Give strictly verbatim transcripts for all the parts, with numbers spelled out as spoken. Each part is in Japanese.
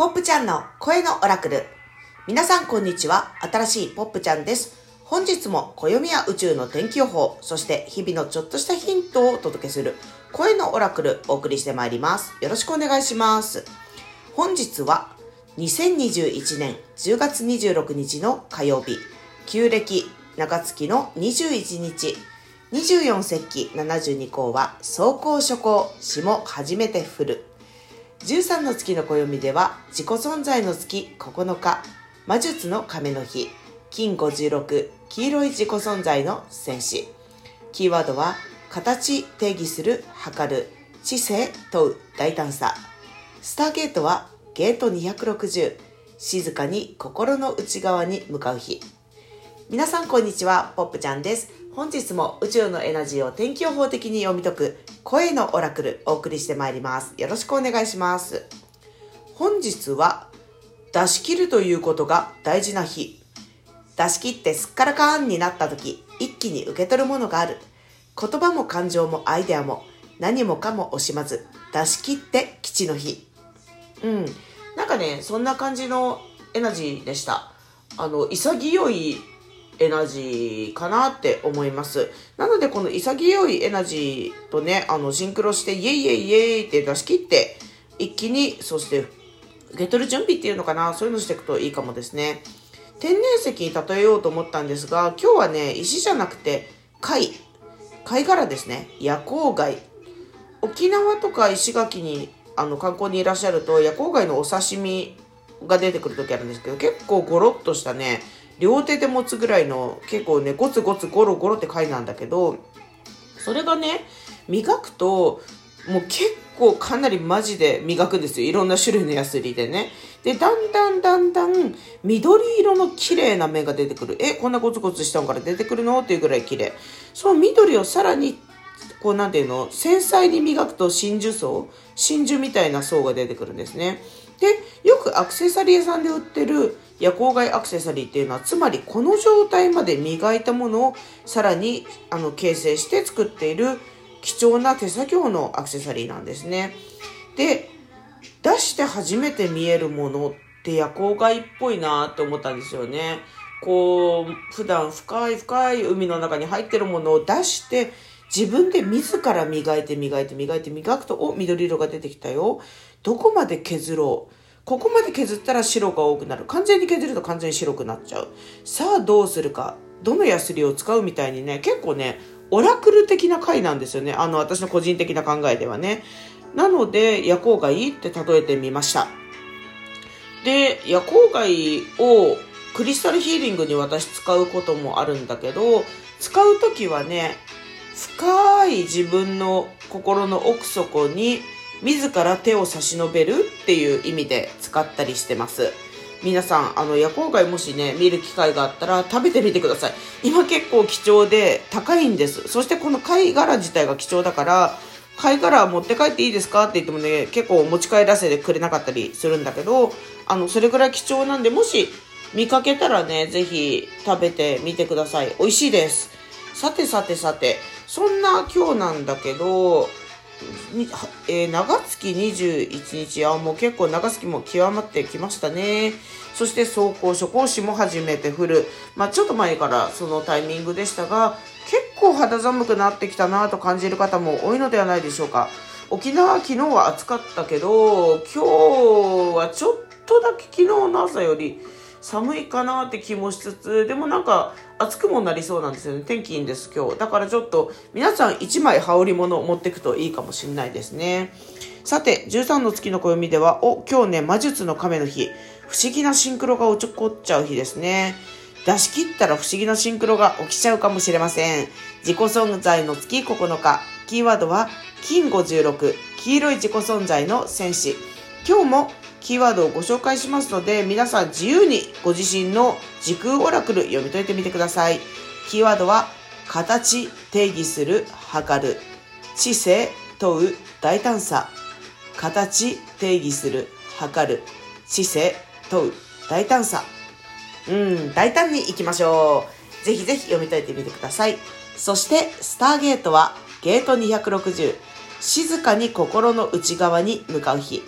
ポップちゃんの声のオラクル。皆さんこんにちは。新しいポップちゃんです。本日も暦や宇宙の天気予報、そして日々のちょっとしたヒントをお届けする声のオラクルをお送りしてまいります。よろしくお願いします。本日はにせんにじゅういちねんじゅうがつにじゅうろくにちの火曜日、旧暦中月のにじゅういちにち、にじゅうよん節気ななじゅうに候は霜降初降、霜初めて降る。じゅうさんの月の暦では自己存在の月ここのか、魔術の亀の日、金ごじゅうろく、黄色い自己存在の戦士。キーワードは形定義する、測る、知性問う、大胆さ。スターゲートはゲートにひゃくろくじゅう、静かに心の内側に向かう日。皆さんこんにちは、ポップちゃんです。本日も宇宙のエナジーを天気予報的に読み解く声のオラクルをお送りしてまいります。よろしくお願いします。本日は出し切るということが大事な日。出し切ってすっからかーんになった時、一気に受け取るものがある。言葉も感情もアイデアも何もかも惜しまず出し切って吉の日。うん、なんかね、そんな感じのエナジーでした。あの潔いエナジーかなって思います。なのでこの潔いエナジーとね、あのシンクロしてイエイイエイイエイって出し切って一気に、そして受け取る準備っていうのかな、そういうのしていくといいかもですね。天然石に例えようと思ったんですが、今日はね、石じゃなくて貝、貝殻ですね。夜光貝。沖縄とか石垣にあの観光にいらっしゃると夜光貝のお刺身が出てくる時あるんですけど、結構ゴロッとしたね、両手で持つぐらいの結構ねゴツゴツゴロゴロって貝なんだけど、それがね磨くともう結構かなりマジで磨くんですよ。いろんな種類のヤスリでね。でだんだんだんだん緑色の綺麗な面が出てくる。えこんなゴツゴツしたのから出てくるのっていうぐらい綺麗。その緑をさらにこうなんていうの、繊細に磨くと真珠層、真珠みたいな層が出てくるんですね。でよくアクセサリー屋さんで売ってる夜光貝アクセサリーっていうのは、つまりこの状態まで磨いたものをさらにあの形成して作っている貴重な手作業のアクセサリーなんですね。で、出して初めて見えるものって夜光貝っぽいなって思ったんですよね。こう、普段深い深い海の中に入ってるものを出して、自分で自ら磨いて磨いて磨いて磨くと、お、緑色が出てきたよ。どこまで削ろう。ここまで削ったら白が多くなる。完全に削ると完全に白くなっちゃう。さあどうするか。どのヤスリを使うみたいにね、結構ね、オラクル的な回なんですよね。あの、私の個人的な考えではね。なので、夜光貝って例えてみました。で、夜光貝をクリスタルヒーリングに私使うこともあるんだけど、使うときはね、深い自分の心の奥底に、自ら手を差し伸べるっていう意味で使ったりしてます。皆さん、あの、夜光貝もしね、見る機会があったら食べてみてください。今結構貴重で高いんです。そしてこの貝殻自体が貴重だから、貝殻持って帰っていいですかって言ってもね、結構持ち帰らせてくれなかったりするんだけど、あの、それぐらい貴重なんで、もし見かけたらね、ぜひ食べてみてください。美味しいです。さてさてさて、そんな今日なんだけど、えー、長月にじゅういちにち、あもう結構長月も極まってきましたね。そして霜降初降、霜初めて降る、まあ、ちょっと前からそのタイミングでしたが、結構肌寒くなってきたなと感じる方も多いのではないでしょうか。沖縄昨日は暑かったけど、今日はちょっとだけ昨日の朝より寒いかなって気もしつつ、でもなんか暑くもなりそうなんですよね。天気いいんです今日。だからちょっと皆さんいちまい羽織物を持ってくといいかもしれないですね。さてじゅうさんの月の暦では、お今日ね魔術の亀の日、不思議なシンクロが起こっちゃう日ですね。出し切ったら不思議なシンクロが起きちゃうかもしれません。自己存在の月ここのか、キーワードは金ごじゅうろく、黄色い自己存在の戦士。今日もキーワードをご紹介しますので、皆さん自由にご自身の時空オラクル読み解いてみてください。キーワードは形定義する、測る、知性問う、大胆さ。形定義する、測る、知性問う、大胆さ。うん、大胆に行きましょう。ぜひぜひ読み解いてみてください。そしてスターゲートはゲートにひゃくろくじゅう、静かに心の内側に向かう日。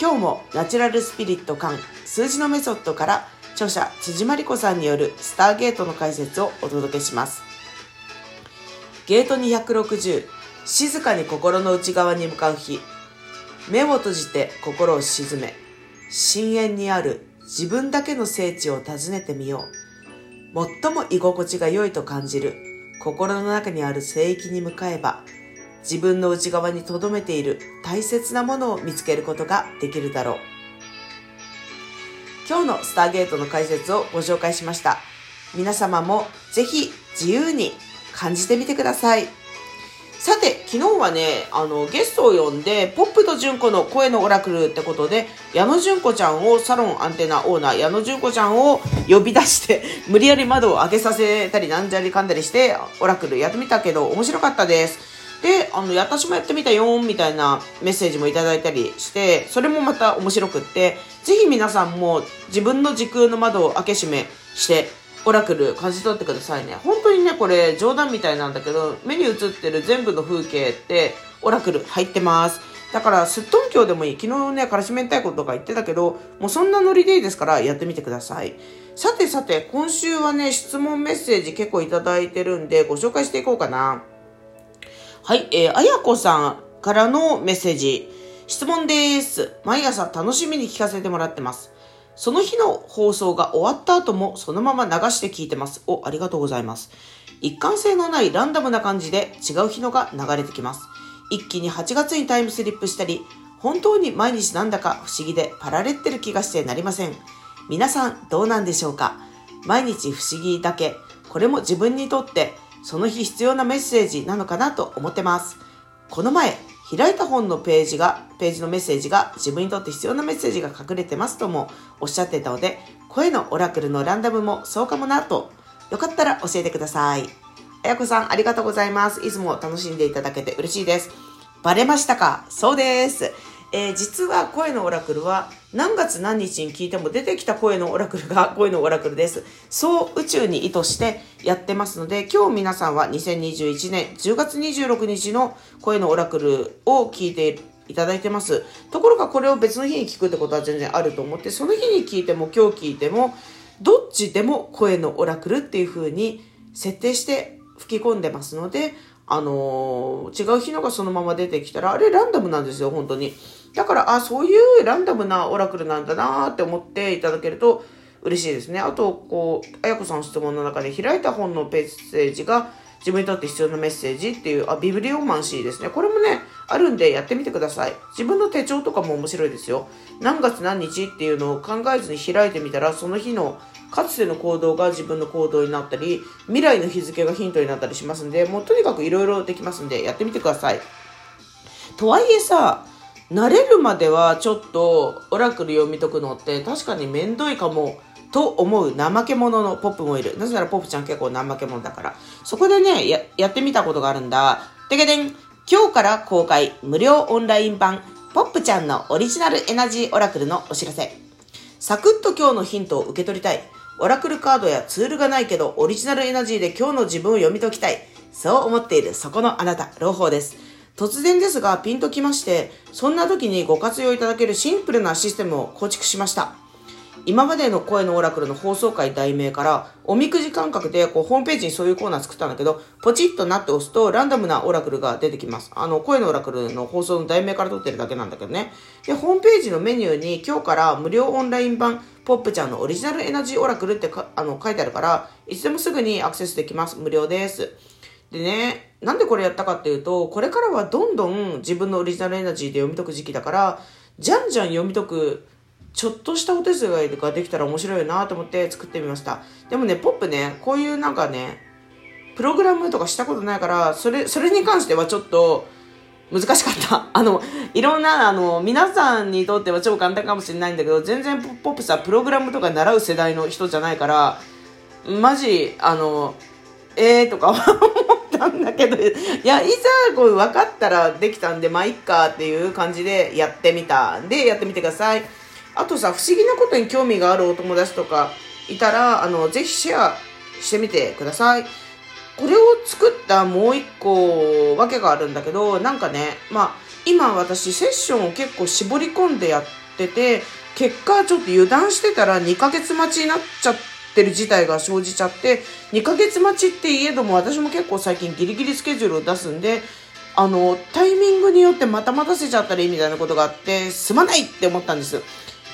今日もナチュラルスピリット館数字のメソッドから著者辻真理子さんによるスターゲートの解説をお届けします。ゲートにひゃくろくじゅう、静かに心の内側に向かう日。目を閉じて心を静め、深淵にある自分だけの聖地を訪ねてみよう。最も居心地が良いと感じる心の中にある聖域に向かえば、自分の内側に留めている大切なものを見つけることができるだろう。今日のスターゲートの解説をご紹介しました。皆様もぜひ自由に感じてみてください。さて、昨日はね、あのゲストを呼んでポップと純子の声のオラクルってことで、矢野純子ちゃんをサロンアンテナオーナー矢野純子ちゃんを呼び出して無理やり窓を開けさせたりなんじゃりかんだりしてオラクルやってみたけど面白かったです。で、あの、私もやってみたよ、みたいなメッセージもいただいたりして、それもまた面白くって、ぜひ皆さんも自分の時空の窓を開け閉めして、オラクル感じ取ってくださいね。本当にね、これ冗談みたいなんだけど、目に映ってる全部の風景って、オラクル入ってます。だから、すっとんきょうでもいい。昨日ね、からし明太子とか言ってたけど、もうそんなノリでいいですから、やってみてください。さてさて、今週はね、質問メッセージ結構いただいてるんで、ご紹介していこうかな。はい、えー、あやこさんからのメッセージ。質問です。毎朝楽しみに聞かせてもらってます。その日の放送が終わった後もそのまま流して聞いてます。お、ありがとうございます。一貫性のないランダムな感じで違う日のが流れてきます。一気にはちがつにタイムスリップしたり、本当に毎日なんだか不思議でパラレってる気がしてなりません。皆さんどうなんでしょうか？毎日不思議だけ、これも自分にとってその日必要なメッセージなのかなと思ってます。この前、開いた本のページが、ページのメッセージが自分にとって必要なメッセージが隠れてますともおっしゃってたので、声のオラクルのランダムもそうかもなと、よかったら教えてください。あやこさん、ありがとうございます。いつも楽しんでいただけて嬉しいです。バレましたか？そうです。えー、実は声のオラクルは何月何日に聞いても出てきた声のオラクルが声のオラクルです。そう宇宙に意図してやってますので、今日皆さんはにせんにじゅういちねんじゅうがつにじゅうろくにちの声のオラクルを聞いていただいてます。ところがこれを別の日に聞くってことは全然あると思って、その日に聞いても今日聞いても、どっちでも声のオラクルっていう風に設定して吹き込んでますので、あのー、違う日のがそのまま出てきたら、あれランダムなんですよ、本当に。だから、あ、そういうランダムなオラクルなんだなって思っていただけると嬉しいですね。あと、こう、あやこさんの質問の中で、開いた本のメッセージが自分にとって必要なメッセージっていう、あ、ビブリオマンシーですね。これもね、あるんでやってみてください。自分の手帳とかも面白いですよ。何月何日っていうのを考えずに開いてみたら、その日のかつての行動が自分の行動になったり、未来の日付がヒントになったりしますんで、もうとにかくいろいろできますんで、やってみてください。とはいえさ、慣れるまではちょっとオラクル読み解くのって確かにめんどいかもと思う怠け者のポップもいる。なぜならポップちゃん結構怠け者だから。そこでね、や、やってみたことがあるんだ。てけでん、今日から公開無料オンライン版、ポップちゃんのオリジナルエナジーオラクルのお知らせ。サクッと今日のヒントを受け取りたい。オラクルカードやツールがないけど、オリジナルエナジーで今日の自分を読み解きたい。そう思っている、そこのあなた、朗報です。突然ですが、ピンときまして、そんな時にご活用いただけるシンプルなシステムを構築しました。今までの声のオラクルの放送回題名から、おみくじ感覚でこうホームページにそういうコーナー作ったんだけど、ポチッとなって押すとランダムなオラクルが出てきます。あの、声のオラクルの放送の題名から取ってるだけなんだけどね。で、ホームページのメニューに今日から無料オンライン版、ポップちゃんのオリジナルエナジーオラクルってかあの書いてあるから、いつでもすぐにアクセスできます。無料です。でね、なんでこれやったかっていうと、これからはどんどん自分のオリジナルエナジーで読み解く時期だから、じゃんじゃん読み解く、ちょっとしたお手伝いができたら面白いなと思って作ってみました。でもね、ポップね、こういうなんかね、プログラムとかしたことないから、それ、それに関してはちょっと難しかった。あの、いろんな、あの、皆さんにとっては超簡単かもしれないんだけど、全然ポップさ、プログラムとか習う世代の人じゃないから、マジ、あの、えーとか思ったんだけど、いや、いざこう分かったらできたんで、まあ、いっかっていう感じでやってみた。で、やってみてください。あとさ、不思議なことに興味があるお友達とかいたら、あの、ぜひシェアしてみてください。これを作ったもう一個わけがあるんだけど、なんかね、まあ、今私セッションを結構絞り込んでやっってて、結果ちょっと油断してたらにかげつ待ちになっちゃってる事態が生じちゃって、にかげつ待ちっていえども私も結構最近ギリギリスケジュールを出すんで、あのタイミングによってまた待たせちゃったりみたいなことがあってすまないって思ったんです。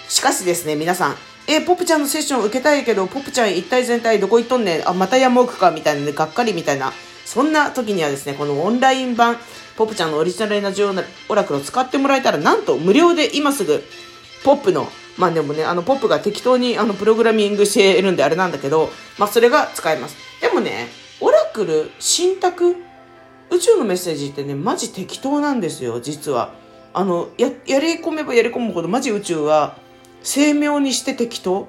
しかしですね皆さん、えー、ポップちゃんのセッション受けたいけどポップちゃん一体全体どこ行っとんねん、あまた山奥かみたいな、ね、がっかりみたいな、そんな時にはですね、このオンライン版ポップちゃんのオリジナルエナジーオラクルを使ってもらえたら、なんと無料で今すぐポップの、まあでもね、あのポップが適当にあのプログラミングしているんであれなんだけど、まあそれが使えます。でもね、オラクル神託宇宙のメッセージってね、マジ適当なんですよ実は。あの や, やり込めばやり込むほどマジ宇宙は精妙にして適当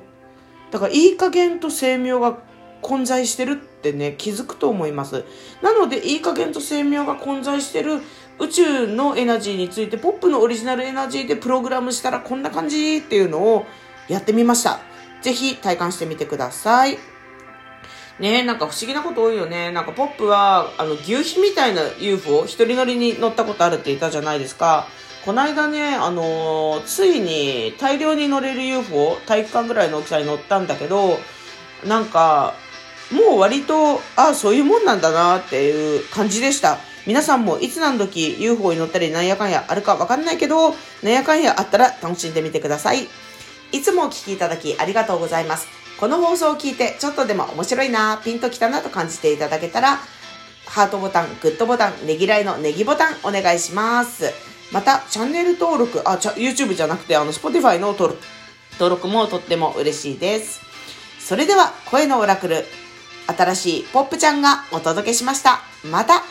だから、いい加減と精妙が混在してるってね気づくと思います。なのでいい加減と精妙が混在してる宇宙のエナジーについてポップのオリジナルエナジーでプログラムしたらこんな感じっていうのをやってみました。ぜひ体感してみてくださいね。なんか不思議なこと多いよね。なんかポップはあの牛皮みたいな ユーフォー 一人乗りに乗ったことあるって言ったじゃないですか。この間ね、あのー、ついに大量に乗れる ユーフォー 体育館ぐらいの大きさに乗ったんだけど、なんかもう割とああそういうもんなんだなっていう感じでした。皆さんもいつ何時 ユーフォー に乗ったりなんやかんやあるかわかんないけど、なんやかんやあったら楽しんでみてください。いつもお聞きいただきありがとうございます。この放送を聞いてちょっとでも面白いな、ピンときたなと感じていただけたらハートボタン、グッドボタン、ねぎらいのねぎボタンお願いします。またチャンネル登録、あ、YouTube じゃなくてあの Spotify の登録、登録もとっても嬉しいです。それでは声のオラクル、新しいポップちゃんがお届けしました。また